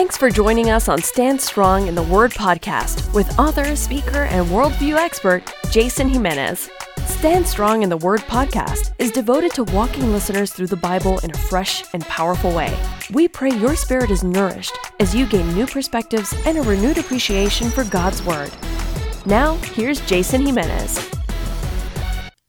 Thanks for joining us on Stand Strong in the Word podcast with author, speaker, and worldview expert, Jason Jimenez. Stand Strong in the Word podcast is devoted to walking listeners through the Bible in a fresh and powerful way. We pray your spirit is nourished as you gain new perspectives and a renewed appreciation for God's Word. Now, here's Jason Jimenez.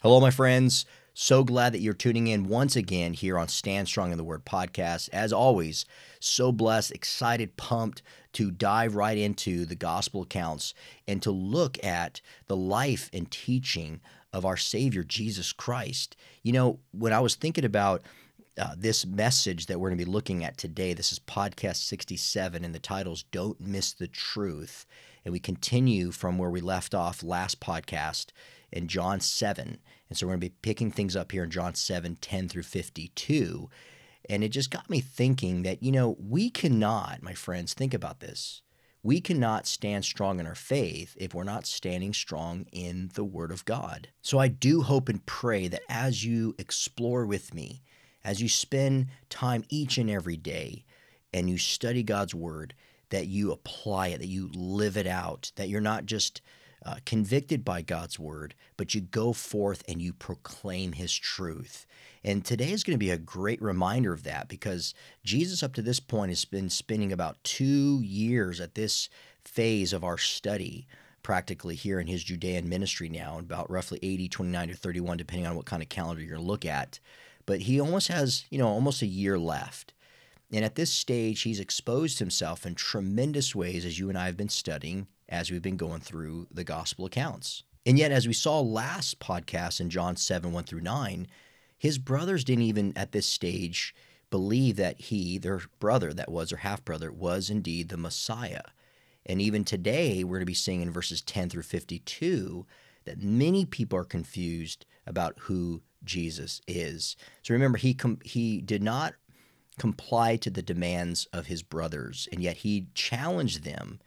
Hello, my friends. So glad that you're tuning in once again here on Stand Strong in the Word podcast. As always, so blessed, excited, pumped to dive right into the gospel accounts and to look at the life and teaching of our Savior, Jesus Christ. You know, when I was thinking about this message that we're going to be looking at today, this is podcast 67, and the title's Don't Miss the Truth. And we continue from where we left off last podcast in John 7. And so we're going to be picking things up here in John 7, 10 through 52. And it just got me thinking that, you know, we cannot, my friends, think about this. We cannot stand strong in our faith if we're not standing strong in the Word of God. So I do hope and pray that as you explore with me, as you spend time each and every day and you study God's Word, that you apply it, that you live it out, that you're not just convicted by God's Word, but you go forth and you proclaim His truth. And today is going to be a great reminder of that, because Jesus up to this point has been spending about 2 years at this phase of our study, practically here in His Judean ministry now, about roughly 80, 29 to 31, depending on what kind of calendar you're going to look at. But He almost has, you know, almost a year left. And at this stage, He's exposed Himself in tremendous ways, as you and I have been studying as we've been going through the gospel accounts. And yet, as we saw last podcast in John 7, 1 through 9, His brothers didn't even at this stage believe that He, their brother that was, or half-brother, was indeed the Messiah. And even today, we're going to be seeing in verses 10 through 52 that many people are confused about who Jesus is. So remember, he did not comply to the demands of his brothers, and yet he challenged them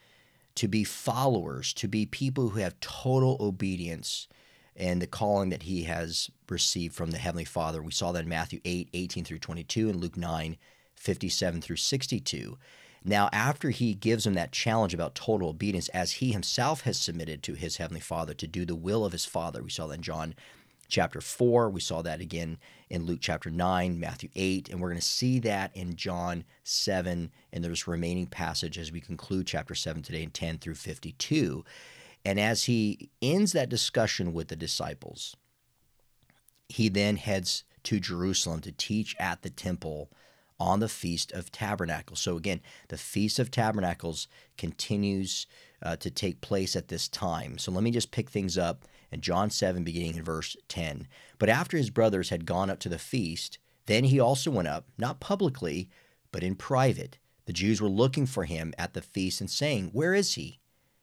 to be followers, to be people who have total obedience and the calling that he has received from the Heavenly Father. We saw that in Matthew 8, 18 through 22, and Luke 9, 57 through 62. Now, after he gives them that challenge about total obedience, as he himself has submitted to his Heavenly Father to do the will of his Father, we saw that in John chapter 4, we saw that again in Luke chapter 9, Matthew 8, and we're going to see that in John 7, and there's remaining passage as we conclude chapter 7 today in 10 through 52. And as he ends that discussion with the disciples, he then heads to Jerusalem to teach at the temple on the Feast of Tabernacles. So again, the Feast of Tabernacles continues to take place at this time. So let me just pick things up in John 7, beginning in verse 10. But after his brothers had gone up to the feast, then he also went up, not publicly, but in private. The Jews were looking for him at the feast and saying, "Where is he?"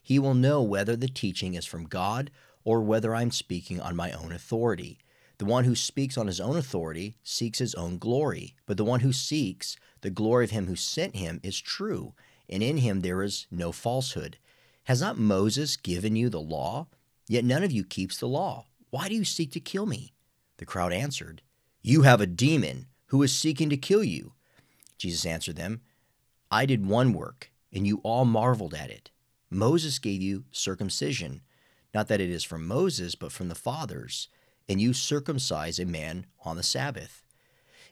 he will know whether the teaching is from God or whether I'm speaking on my own authority. The one who speaks on his own authority seeks his own glory, but the one who seeks the glory of him who sent him is true, and in him there is no falsehood. Has not Moses given you the law? Yet none of you keeps the law. Why do you seek to kill me?" The crowd answered, "You have a demon. Who is seeking to kill you?" Jesus answered them, "I did one work, and you all marveled at it. Moses gave you circumcision, not that it is from Moses, but from the fathers, and you circumcise a man on the Sabbath.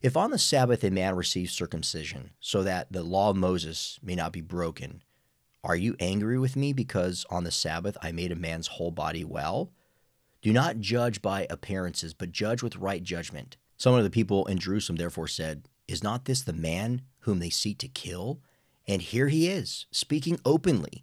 If on the Sabbath a man receives circumcision, so that the law of Moses may not be broken, are you angry with me because on the Sabbath I made a man's whole body well? Do not judge by appearances, but judge with right judgment." Some of the people in Jerusalem therefore said, "Is not this the man whom they seek to kill? And here he is, speaking openly,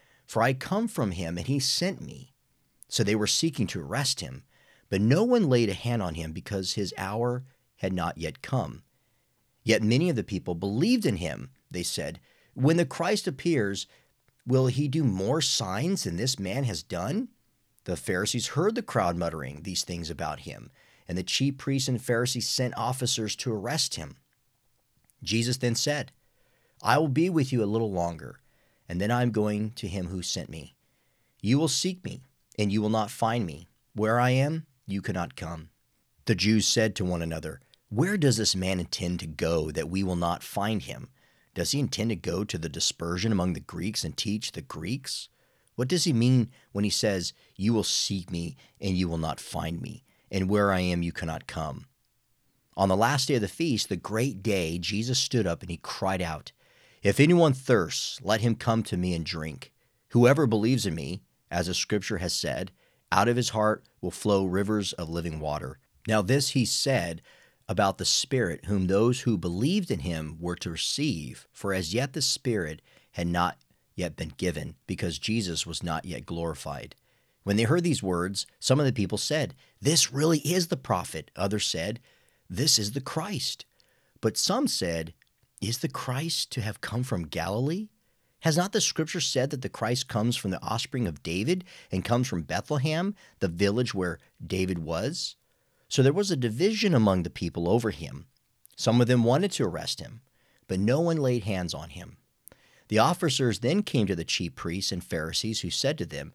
for I come from him, and he sent me." So they were seeking to arrest him, but no one laid a hand on him because his hour had not yet come. Yet many of the people believed in him. They said, "When the Christ appears, will he do more signs than this man has done?" The Pharisees heard the crowd muttering these things about him, and the chief priests and Pharisees sent officers to arrest him. Jesus then said, "I will be with you a little longer, and then I am going to him who sent me. You will seek me, and you will not find me. Where I am, you cannot come." The Jews said to one another, "Where does this man intend to go that we will not find him? Does he intend to go to the dispersion among the Greeks and teach the Greeks? What does he mean when he says, 'You will seek me, and you will not find me, and where I am you cannot come'?" On the last day of the feast, the great day, Jesus stood up and he cried out, "If anyone thirsts, let him come to me and drink. Whoever believes in me, as the scripture has said, out of his heart will flow rivers of living water." Now this he said about the Spirit, whom those who believed in him were to receive, for as yet the Spirit had not yet been given, because Jesus was not yet glorified. When they heard these words, some of the people said, "This really is the prophet." Others said, "This is the Christ." But some said, "Is the Christ to have come from Galilee? Has not the scripture said that the Christ comes from the offspring of David and comes from Bethlehem, the village where David was?" So there was a division among the people over him. Some of them wanted to arrest him, but no one laid hands on him. The officers then came to the chief priests and Pharisees, who said to them,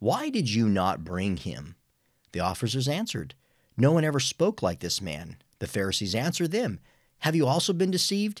"Why did you not bring him?" The officers answered, "No one ever spoke like this man." The Pharisees answered them, "Have you also been deceived?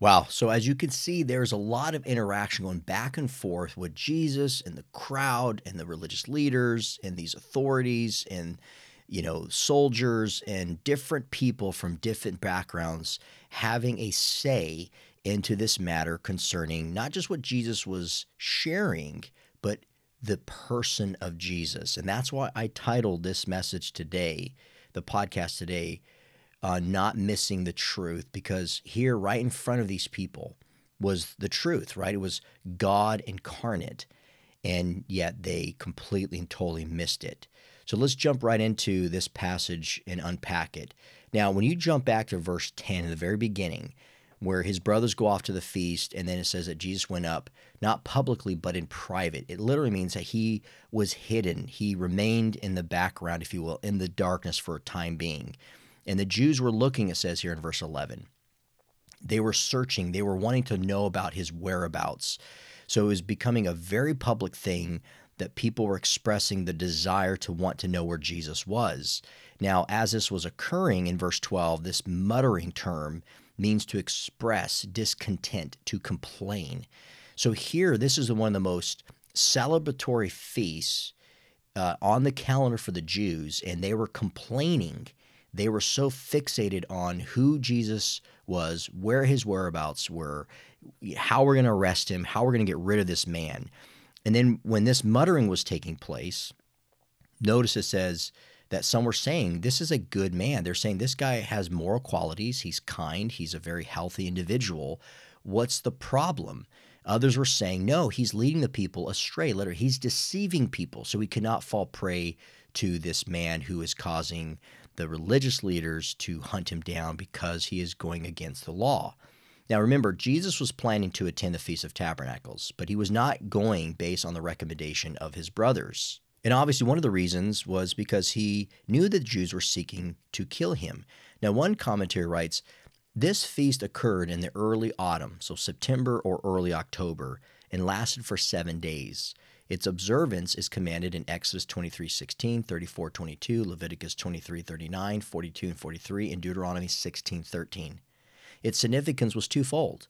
Wow, so as you can see, there's a lot of interaction going back and forth with Jesus and the crowd and the religious leaders and these authorities and, soldiers and different people from different backgrounds having a say into this matter concerning not just what Jesus was sharing, but the person of Jesus. And that's why I titled this message today, the podcast today, Not Missing the Truth, because here right in front of these people was the truth, right? It was God incarnate, and yet they completely and totally missed it. So let's jump right into this passage and unpack it. Now, when you jump back to verse 10 in the very beginning, where his brothers go off to the feast, and then it says that Jesus went up, not publicly, but in private. It literally means that he was hidden. He remained in the background, if you will, in the darkness for a time being. And the Jews were looking, it says here in verse 11. They were searching. They were wanting to know about his whereabouts. So it was becoming a very public thing that people were expressing the desire to want to know where Jesus was. Now, as this was occurring in verse 12, this muttering term means to express discontent, to complain. So here, this is one of the most celebratory feasts on the calendar for the Jews, and they were complaining. They were so fixated on who Jesus was, where his whereabouts were, how we're going to arrest him, how we're going to get rid of this man. And then when this muttering was taking place, notice it says that some were saying, "This is a good man." They're saying, "This guy has moral qualities. He's kind. He's a very healthy individual. What's the problem?" Others were saying, "No, he's leading the people astray. Literally, he's deceiving people." So we cannot fall prey to this man who is causing the religious leaders to hunt him down because he is going against the law. Now remember, Jesus was planning to attend the Feast of Tabernacles, but he was not going based on the recommendation of his brothers. And obviously one of the reasons was because he knew that the Jews were seeking to kill him. Now one commentary writes, "This feast occurred in the early autumn, so September or early October, and lasted for 7 days. Its observance is commanded in Exodus 23:16, 34:22, Leviticus 23:39, 42 and 43, and Deuteronomy 16:13. Its significance was twofold.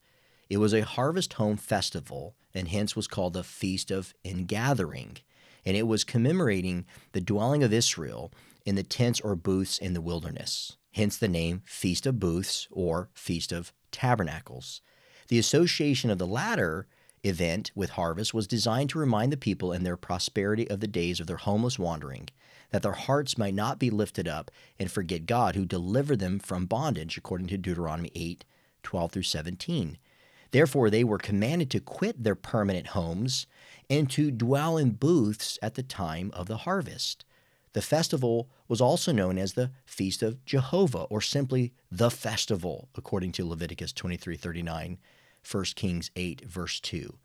It was a harvest home festival, and hence was called the Feast of Ingathering, and it was commemorating the dwelling of Israel in the tents or booths in the wilderness, hence the name Feast of Booths or Feast of Tabernacles. The association of the latter event with harvest was designed to remind the people in their prosperity of the days of their homeless wandering, that their hearts might not be lifted up and forget God who delivered them from bondage, according to Deuteronomy 8:12 through 17. Therefore, they were commanded to quit their permanent homes and to dwell in booths at the time of the harvest. The festival was also known as the Feast of Jehovah, or simply the Festival, according to Leviticus 23:39, 1 Kings 8, verse 2.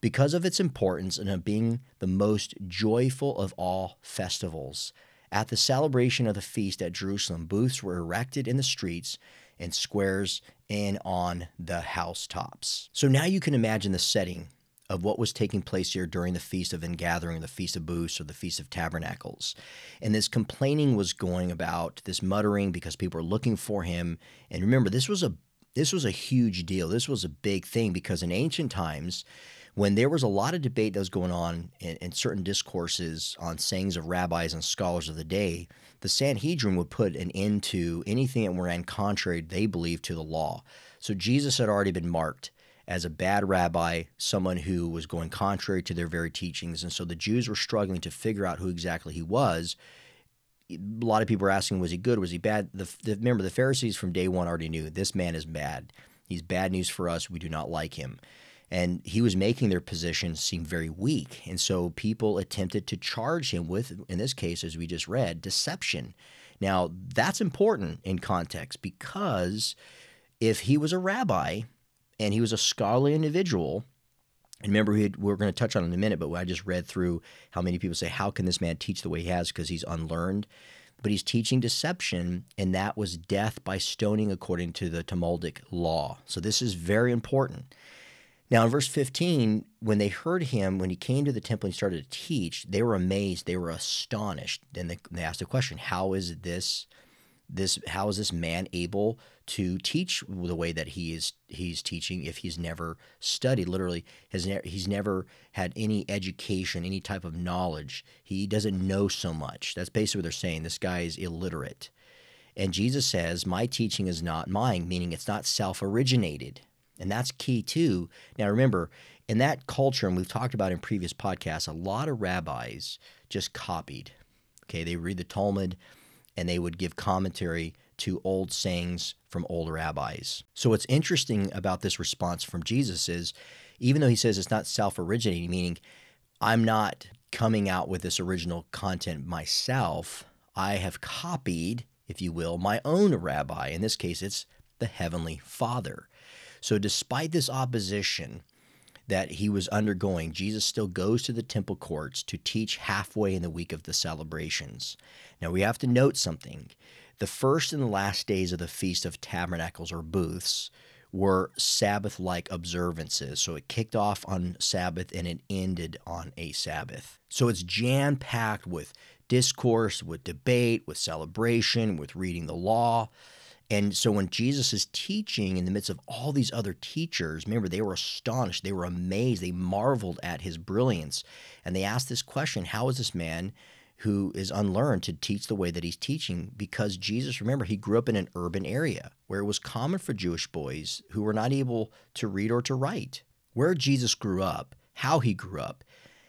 Because of its importance and of being the most joyful of all festivals, at the celebration of the feast at Jerusalem, booths were erected in the streets and squares and on the housetops. So now you can imagine the setting of what was taking place here during the Feast of Ingathering, the Feast of Booths, or the Feast of Tabernacles. And this complaining was going about, this muttering, because people were looking for him. And remember, this was a huge deal. This was a big thing, because in ancient times, when there was a lot of debate that was going on in certain discourses on sayings of rabbis and scholars of the day, the Sanhedrin would put an end to anything that ran contrary, they believed, to the law. So Jesus had already been marked as a bad rabbi, someone who was going contrary to their very teachings. And so the Jews were struggling to figure out who exactly he was. A lot of people were asking, was he good? Was he bad? Remember, the Pharisees from day one already knew, this man is bad. He's bad news for us. We do not like him. And he was making their position seem very weak. And so people attempted to charge him with, in this case, as we just read, deception. Now, that's important in context, because if he was a rabbi and he was a scholarly individual, and remember, we're going to touch on it in a minute, but I just read through how many people say, how can this man teach the way he has, because he's unlearned? But he's teaching deception, and that was death by stoning according to the Talmudic law. So this is very important. Now, in verse 15, when they heard him, when he came to the temple and started to teach, they were amazed, they were astonished. Then they asked the question, how is this man able to teach the way that he's teaching if he's never studied? Literally, he's never had any education, any type of knowledge. He doesn't know so much. That's basically what they're saying. This guy is illiterate. And Jesus says, my teaching is not mine, meaning it's not self-originated. And that's key too. Now remember, in that culture, and we've talked about in previous podcasts, a lot of rabbis just copied. Okay, they read the Talmud, and they would give commentary to old sayings from old rabbis. So what's interesting about this response from Jesus is, even though he says it's not self-originating, meaning I'm not coming out with this original content myself, I have copied, if you will, my own rabbi. In this case, it's the Heavenly Father. So despite this opposition that he was undergoing, Jesus still goes to the temple courts to teach halfway in the week of the celebrations. Now, we have to note something. The first and the last days of the Feast of Tabernacles, or Booths, were Sabbath-like observances. So it kicked off on Sabbath and it ended on a Sabbath. So it's jam-packed with discourse, with debate, with celebration, with reading the law. And so when Jesus is teaching in the midst of all these other teachers, remember, they were astonished, they were amazed, they marveled at his brilliance. And they asked this question, how is this man who is unlearned to teach the way that he's teaching? Because Jesus, remember, he grew up in an urban area where it was common for Jewish boys who were not able to read or to write. Where Jesus grew up, how he grew up,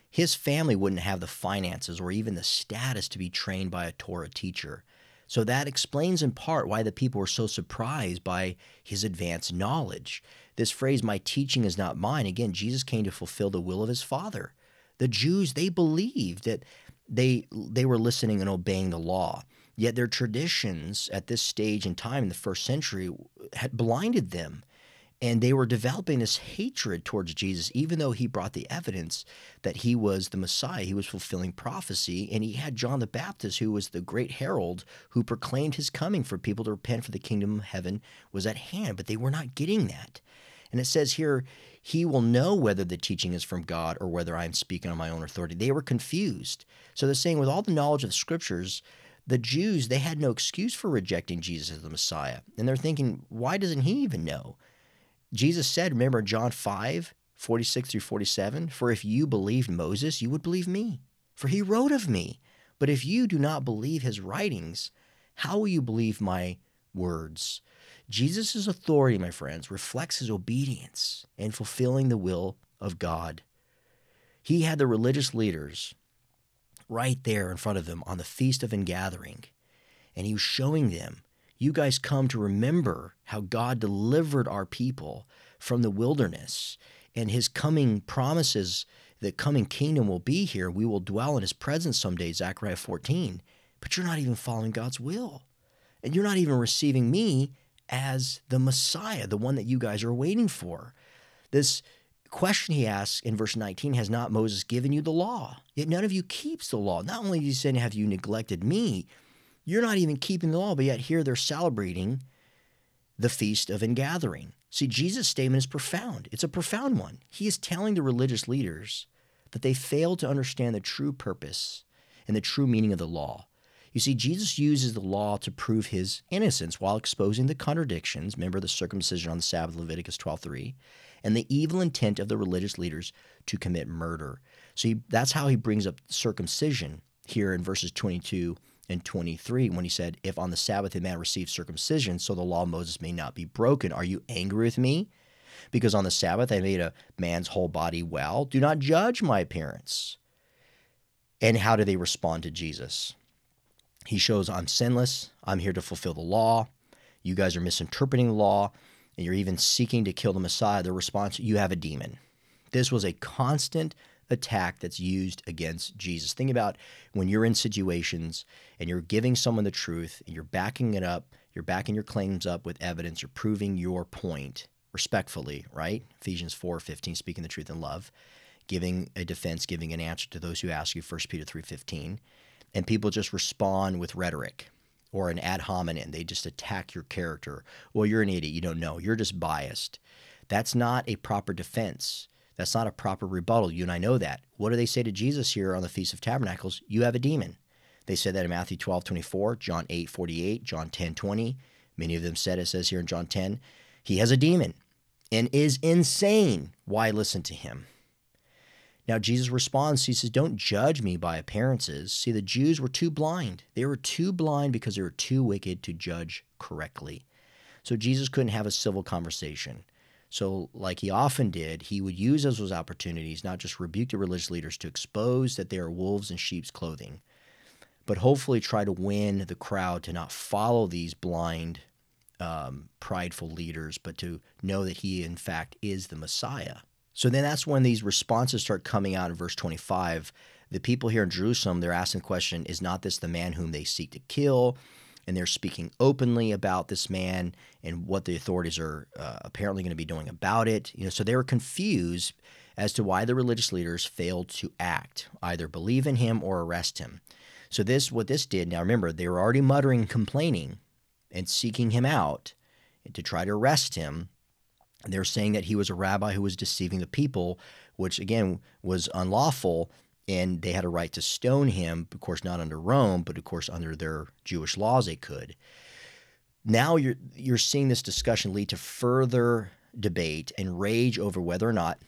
his family wouldn't have the finances or even the status to be trained by a Torah teacher. So that explains in part why the people were so surprised by his advanced knowledge. This phrase, my teaching is not mine, again, Jesus came to fulfill the will of his Father. The Jews, they believed that they were listening and obeying the law, yet their traditions at this stage in time in the first century had blinded them. And they were developing this hatred towards Jesus, even though he brought the evidence that he was the Messiah. He was fulfilling prophecy, and he had John the Baptist, who was the great herald, who proclaimed his coming for people to repent, for the kingdom of heaven was at hand. But they were not getting that. And it says here, He will know whether the teaching is from God or whether I am speaking on my own authority. They were confused. So they're saying, with all the knowledge of the scriptures, the Jews, they had no excuse for rejecting Jesus as the Messiah. And they're thinking, why doesn't he even know? Jesus said, remember John 5:46-47, for if you believed Moses, you would believe me, for he wrote of me. But if you do not believe his writings, how will you believe my words? Jesus' authority, my friends, reflects his obedience and fulfilling the will of God. He had the religious leaders right there in front of him on the Feast of Ingathering, and he was showing them, you guys come to remember how God delivered our people from the wilderness, and his coming promises, the coming kingdom will be here. We will dwell in his presence someday, Zechariah 14. But you're not even following God's will. And you're not even receiving me as the Messiah, the one that you guys are waiting for. This question he asks in verse 19, has not Moses given you the law? Yet none of you keeps the law. Not only did he say, have you neglected me, you're not even keeping the law, but yet here they're celebrating the Feast of Ingathering. See, Jesus' statement is profound. It's a profound one. He is telling the religious leaders that they fail to understand the true purpose and the true meaning of the law. You see, Jesus uses the law to prove his innocence while exposing the contradictions, remember the circumcision on the Sabbath, Leviticus 12:3, and the evil intent of the religious leaders to commit murder. So that's how he brings up circumcision here in verses 22 and 23, when he said, if on the Sabbath a man receives circumcision, so the law of Moses may not be broken, are you angry with me? Because on the Sabbath I made a man's whole body well. Do not judge my appearance. And how do they respond to Jesus? He shows, I'm sinless. I'm here to fulfill the law. You guys are misinterpreting the law, and you're even seeking to kill the Messiah. The response, you have a demon. This was a constant attack that's used against Jesus. Think about when you're in situations and you're giving someone the truth and you're backing it up, you're backing your claims up with evidence, you're proving your point respectfully, right? Ephesians 4:15, speaking the truth in love, giving a defense, giving an answer to those who ask you, 1 Peter 3:15, and people just respond with rhetoric or an ad hominem. They just attack your character. Well, you're an idiot. You don't know. You're just biased. That's not a proper defense. That's not a proper rebuttal. You and I know that. What do they say to Jesus here on the Feast of Tabernacles? You have a demon. They said that in Matthew 12:24, John 8:48, John 10:20. Many of them said, it says here in John 10, he has a demon and is insane. Why listen to him? Now Jesus responds, he says, don't judge me by appearances. See, the Jews were too blind. They were too blind because they were too wicked to judge correctly. So Jesus couldn't have a civil conversation. So like he often did, he would use those opportunities, not just rebuke the religious leaders to expose that they are wolves in sheep's clothing, but hopefully try to win the crowd to not follow these blind, prideful leaders, but to know that he, in fact, is the Messiah. So then that's when these responses start coming out in verse 25. The people here in Jerusalem, they're asking the question, is not this the man whom they seek to kill? And they're speaking openly about this man and what the authorities are apparently going to be doing about it. You know, so they were confused as to why the religious leaders failed to act, either believe in him or arrest him. So this, what this did, now remember, they were already muttering, complaining, and seeking him out to try to arrest him. And they were saying that he was a rabbi who was deceiving the people, which again was unlawful. And they had a right to stone him, of course, not under Rome, but of course, under their Jewish laws, they could. Now you're seeing this discussion lead to further debate and rage over whether or not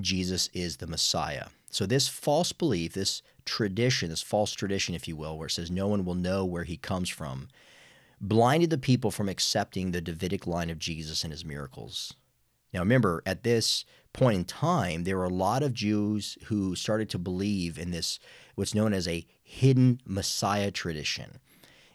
Jesus is the Messiah. So this false belief, this tradition, this false tradition, if you will, where it says no one will know where he comes from, blinded the people from accepting the Davidic line of Jesus and his miracles. Now, remember, at this point in time, there were a lot of Jews who started to believe in this, what's known as a hidden Messiah tradition.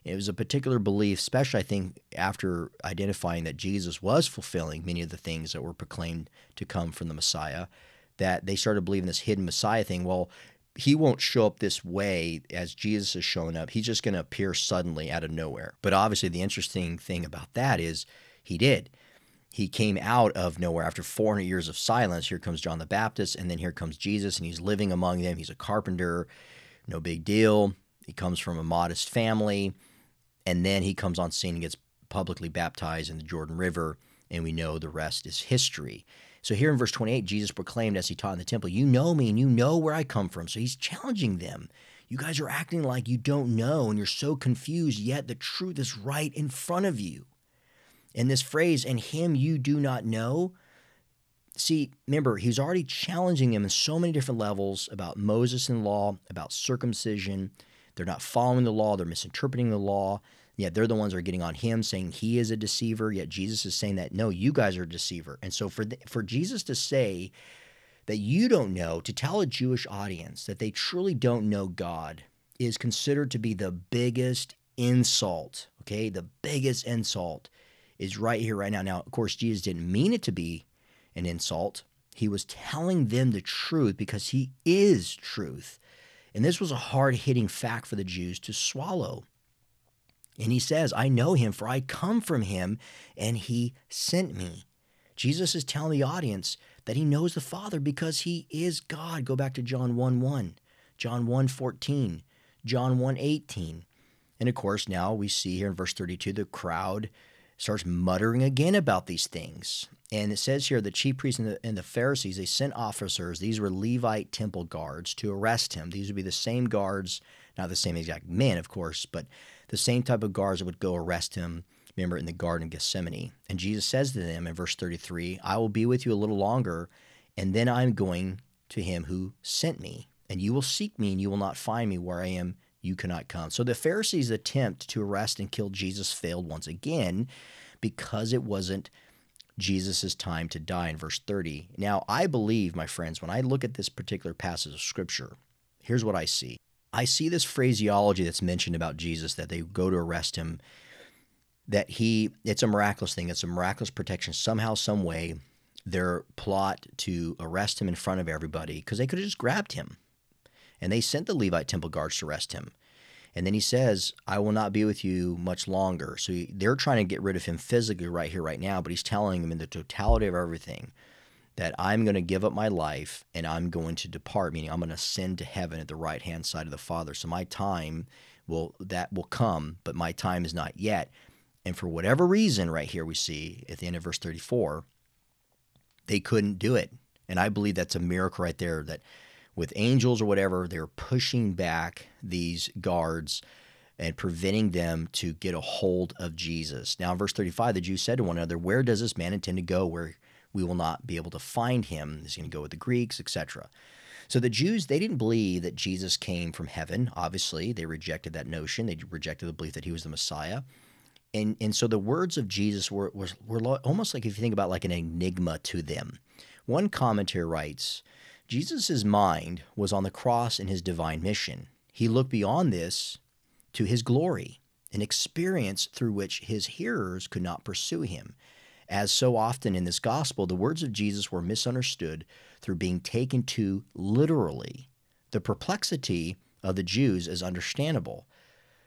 It was a particular belief, especially, I think, after identifying that Jesus was fulfilling many of the things that were proclaimed to come from the Messiah, that they started believing this hidden Messiah thing. Well, he won't show up this way as Jesus has shown up. He's just going to appear suddenly out of nowhere. But obviously, the interesting thing about that is he did. He came out of nowhere after 400 years of silence. Here comes John the Baptist, and then here comes Jesus, and he's living among them. He's a carpenter, no big deal. He comes from a modest family, and then he comes on scene and gets publicly baptized in the Jordan River, and we know the rest is history. So here in verse 28, Jesus proclaimed as he taught in the temple, you know me and you know where I come from. So he's challenging them. You guys are acting like you don't know and you're so confused, yet the truth is right in front of you. And this phrase, and him you do not know, see, remember, he's already challenging them in so many different levels about Moses and law, about circumcision. They're not following the law. They're misinterpreting the law. Yet they're the ones that are getting on him, saying he is a deceiver. Yet Jesus is saying that, no, you guys are a deceiver. And so for Jesus to say that you don't know, to tell a Jewish audience that they truly don't know God is considered to be the biggest insult, okay? The biggest insult is right here, right now. Now, of course, Jesus didn't mean it to be an insult. He was telling them the truth because he is truth. And this was a hard-hitting fact for the Jews to swallow. And he says, I know him, for I come from him, and he sent me. Jesus is telling the audience that he knows the Father because he is God. Go back to John 1:1, John 1:14, John 1:18. And of course, now we see here in verse 32, the crowd starts muttering again about these things. And it says here, the chief priests and the Pharisees, they sent officers. These were Levite temple guards to arrest him. These would be the same guards, not the same exact men, of course, but the same type of guards that would go arrest him, remember, in the Garden of Gethsemane. And Jesus says to them in verse 33, I will be with you a little longer, and then I'm going to him who sent me. And you will seek me, and you will not find me. Where I am, you cannot come. So the Pharisees' attempt to arrest and kill Jesus failed once again because it wasn't Jesus' time to die in verse 30. Now, I believe, my friends, when I look at this particular passage of Scripture, here's what I see. I see this phraseology that's mentioned about Jesus, that they go to arrest him, that it's a miraculous thing, it's a miraculous protection. Somehow, some way, their plot to arrest him in front of everybody, because they could have just grabbed him. And they sent the Levite temple guards to arrest him. And then he says, I will not be with you much longer. So they're trying to get rid of him physically right here, right now, but he's telling them in the totality of everything that I'm going to give up my life and I'm going to depart, meaning I'm going to ascend to heaven at the right-hand side of the Father. So my time will come, but my time is not yet. And for whatever reason, right here we see at the end of verse 34, they couldn't do it. And I believe that's a miracle right there, that with angels or whatever, they're pushing back these guards and preventing them to get a hold of Jesus. Now, in verse 35, the Jews said to one another, where does this man intend to go where we will not be able to find him? Is he going to go with the Greeks, etc.? So the Jews, they didn't believe that Jesus came from heaven. Obviously, they rejected that notion. They rejected the belief that he was the Messiah. And so the words of Jesus were almost like, if you think about, like an enigma to them. One commentator writes, Jesus' mind was on the cross and his divine mission. He looked beyond this to his glory, an experience through which his hearers could not pursue him. As so often in this gospel, the words of Jesus were misunderstood through being taken too literally. The perplexity of the Jews is understandable,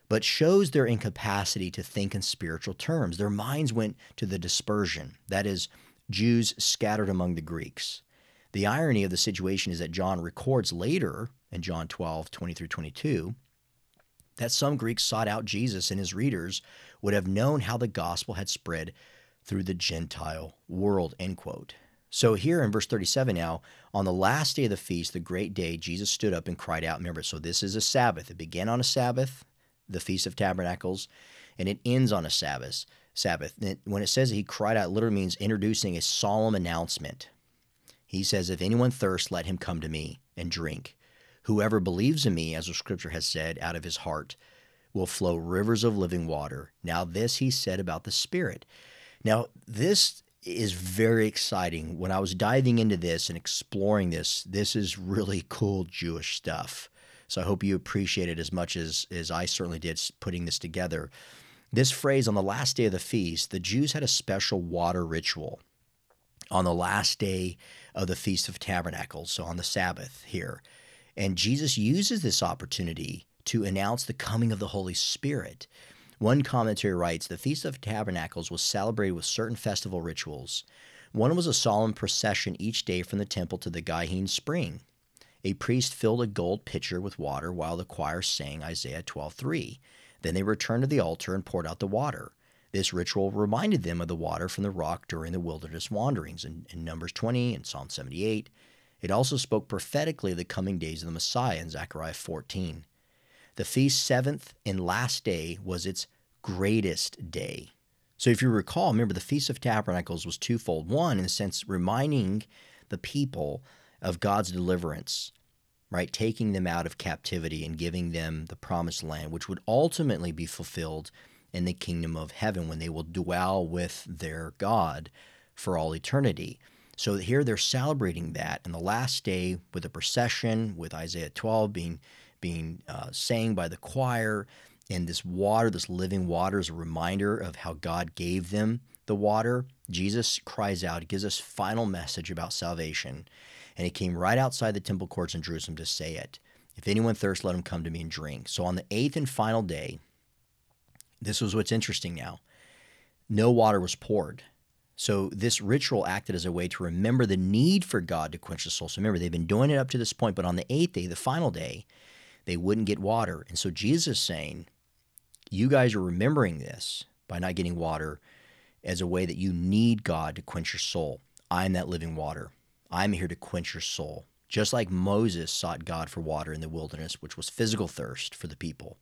but shows their incapacity to think in spiritual terms. Their minds went to the dispersion, that is, Jews scattered among the Greeks. The irony of the situation is that John records later in John 12:20-22, that some Greeks sought out Jesus, and his readers would have known how the gospel had spread through the Gentile world, end quote. So here in verse 37 now, on the last day of the feast, the great day, Jesus stood up and cried out. Remember, so this is a Sabbath. It began on a Sabbath, the Feast of Tabernacles, and it ends on a Sabbath. When it says that he cried out, it literally means introducing a solemn announcement. He says, if anyone thirsts, let him come to me and drink. Whoever believes in me, as the Scripture has said, out of his heart will flow rivers of living water. Now this he said about the Spirit. Now this is very exciting. When I was diving into this and exploring this is really cool Jewish stuff. So I hope you appreciate it as much as I certainly did putting this together. This phrase, on the last day of the feast, the Jews had a special water ritual on the last day of the Feast of Tabernacles, so on the Sabbath here. And Jesus uses this opportunity to announce the coming of the Holy Spirit. One commentary writes, the Feast of Tabernacles was celebrated with certain festival rituals. One was a solemn procession each day from the temple to the Gihon spring. A priest filled a gold pitcher with water while the choir sang Isaiah 12:3. Then they returned to the altar and poured out the water. This ritual reminded them of the water from the rock during the wilderness wanderings in Numbers 20 and Psalm 78. It also spoke prophetically of the coming days of the Messiah in Zechariah 14. The feast's seventh and last day was its greatest day. So if you recall, remember the Feast of Tabernacles was twofold. One, in a sense, reminding the people of God's deliverance, right? Taking them out of captivity and giving them the promised land, which would ultimately be fulfilled in the kingdom of heaven when they will dwell with their God for all eternity. So here they're celebrating that. And the last day with a procession, with Isaiah 12 being sang by the choir, and this water, this living water, is a reminder of how God gave them the water. Jesus cries out, gives us final message about salvation. And he came right outside the temple courts in Jerusalem to say it. If anyone thirsts, let him come to me and drink. So on the eighth and final day, this was what's interesting now. No water was poured. So this ritual acted as a way to remember the need for God to quench the soul. So remember, they've been doing it up to this point, but on the eighth day, the final day, they wouldn't get water. And so Jesus is saying, you guys are remembering this by not getting water as a way that you need God to quench your soul. I'm that living water. I'm here to quench your soul. Just like Moses sought God for water in the wilderness, which was physical thirst for the people,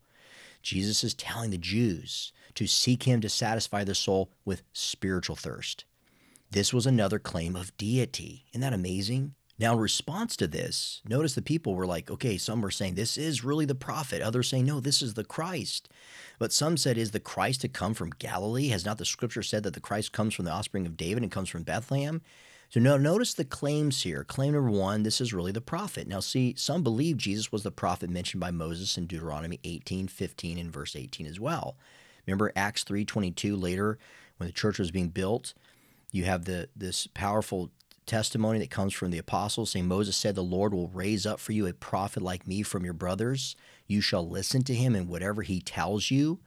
Jesus is telling the Jews to seek him to satisfy their soul with spiritual thirst. This was another claim of deity. Isn't that amazing? Now, in response to this, notice the people were like, okay, some were saying this is really the prophet. Others saying, no, this is the Christ. But some said, is the Christ to come from Galilee? Has not the scripture said that the Christ comes from the offspring of David and comes from Bethlehem? So now notice the claims here. Claim number one, this is really the prophet. Now see, some believe Jesus was the prophet mentioned by Moses in Deuteronomy 18, 15, and verse 18 as well. Remember Acts 3:22 later when the church was being built, you have this powerful testimony that comes from the apostles saying, Moses said, the Lord will raise up for you a prophet like me from your brothers. You shall listen to him and whatever he tells you.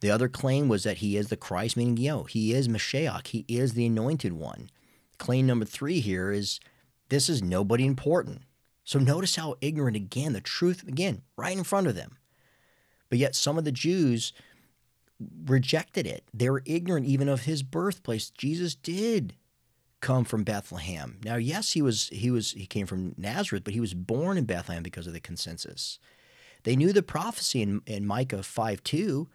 The other claim was that he is the Christ, meaning, he is Mashiach. He is the anointed one. Claim number three here is this is nobody important. So notice how ignorant, again, the truth, again, right in front of them. But yet some of the Jews rejected it. They were ignorant even of his birthplace. Jesus did come from Bethlehem. Now, yes, he came from Nazareth, but he was born in Bethlehem because of the consensus. They knew the prophecy in Micah 5:2.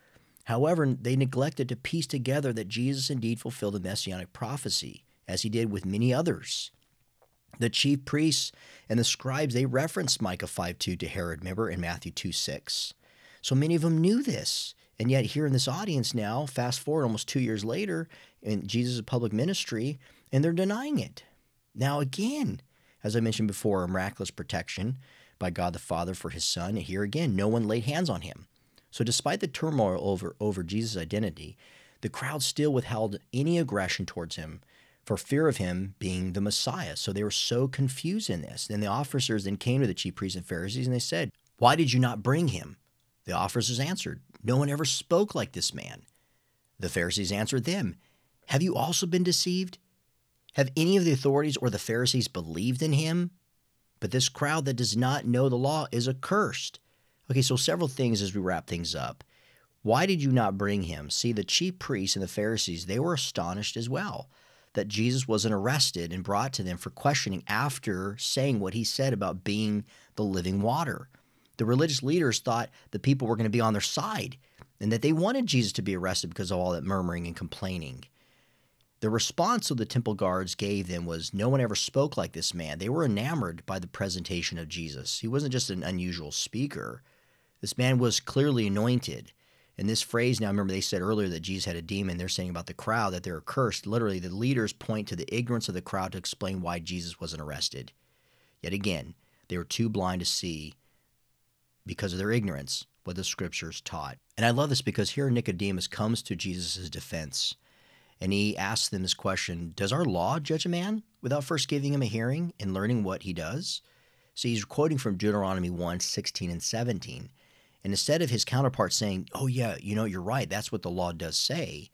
However, they neglected to piece together that Jesus indeed fulfilled the messianic prophecy, as he did with many others. The chief priests and the scribes, they referenced Micah 5:2 to Herod, remember, in Matthew 2:6. So many of them knew this. And yet here in this audience now, fast forward almost 2 years later, in Jesus' public ministry, and they're denying it. Now again, as I mentioned before, a miraculous protection by God the Father for his son. And here again, no one laid hands on him. So despite the turmoil over Jesus' identity, the crowd still withheld any aggression towards him for fear of him being the Messiah. So they were so confused in this. Then the officers then came to the chief priests and Pharisees, and they said, why did you not bring him? The officers answered, no one ever spoke like this man. The Pharisees answered them, have you also been deceived? Have any of the authorities or the Pharisees believed in him? But this crowd that does not know the law is accursed. Okay, so several things as we wrap things up. Why did you not bring him? See, the chief priests and the Pharisees, they were astonished as well that Jesus wasn't arrested and brought to them for questioning after saying what he said about being the living water. The religious leaders thought the people were going to be on their side and that they wanted Jesus to be arrested because of all that murmuring and complaining. The response of the temple guards gave them was, no one ever spoke like this man. They were enamored by the presentation of Jesus. He wasn't just an unusual speaker. This man was clearly anointed. And this phrase, now remember they said earlier that Jesus had a demon. They're saying about the crowd that they're accursed. Literally, the leaders point to the ignorance of the crowd to explain why Jesus wasn't arrested. Yet again, they were too blind to see, because of their ignorance, what the scriptures taught. And I love this because here Nicodemus comes to Jesus' defense. And he asks them this question, does our law judge a man without first giving him a hearing and learning what he does? So he's quoting from Deuteronomy 1, 16 and 17. And instead of his counterpart saying, oh yeah, you're right, that's what the law does say,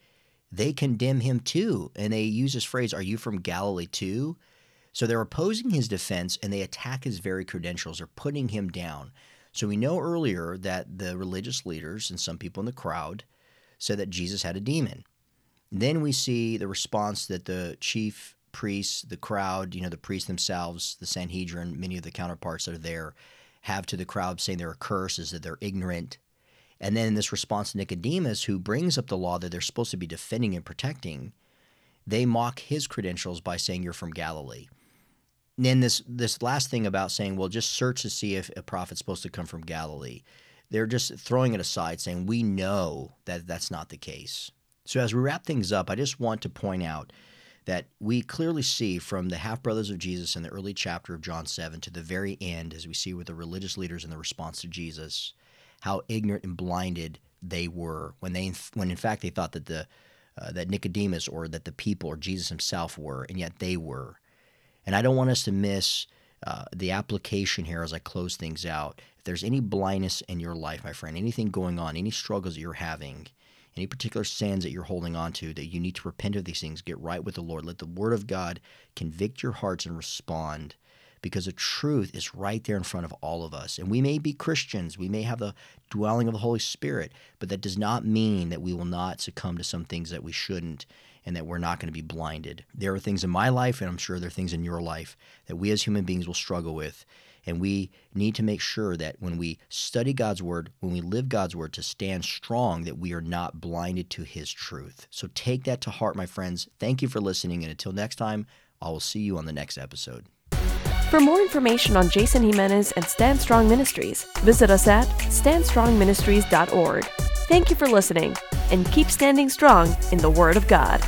they condemn him too. And they use this phrase, are you from Galilee too? So they're opposing his defense and they attack his very credentials. They're putting him down. So we know earlier that the religious leaders and some people in the crowd said that Jesus had a demon. Then we see the response that the chief priests, the crowd, the priests themselves, the Sanhedrin, many of the counterparts that are there, have to the crowd, saying they're a curse, is that they're ignorant. And then in this response to Nicodemus, who brings up the law that they're supposed to be defending and protecting, they mock his credentials by saying, "You're from Galilee." And then this last thing about saying, well, just search to see if a prophet's supposed to come from Galilee. They're just throwing it aside, saying, we know that that's not the case. So as we wrap things up, I just want to point out that we clearly see from the half-brothers of Jesus in the early chapter of John 7 to the very end, as we see with the religious leaders in the response to Jesus, how ignorant and blinded they were when in fact they thought that that Nicodemus or that the people or Jesus himself were, and yet they were. And I don't want us to miss the application here as I close things out. If there's any blindness in your life, my friend, anything going on, any struggles that you're having, any particular sins that you're holding on to, that you need to repent of these things, get right with the Lord. Let the Word of God convict your hearts and respond, because the truth is right there in front of all of us. And we may be Christians, we may have the dwelling of the Holy Spirit, but that does not mean that we will not succumb to some things that we shouldn't and that we're not going to be blinded. There are things in my life, and I'm sure there are things in your life, that we as human beings will struggle with. And we need to make sure that when we study God's Word, when we live God's Word, to stand strong, that we are not blinded to His truth. So take that to heart, my friends. Thank you for listening, and until next time, I will see you on the next episode. For more information on Jason Jimenez and Stand Strong Ministries, visit us at standstrongministries.org. Thank you for listening, and keep standing strong in the Word of God.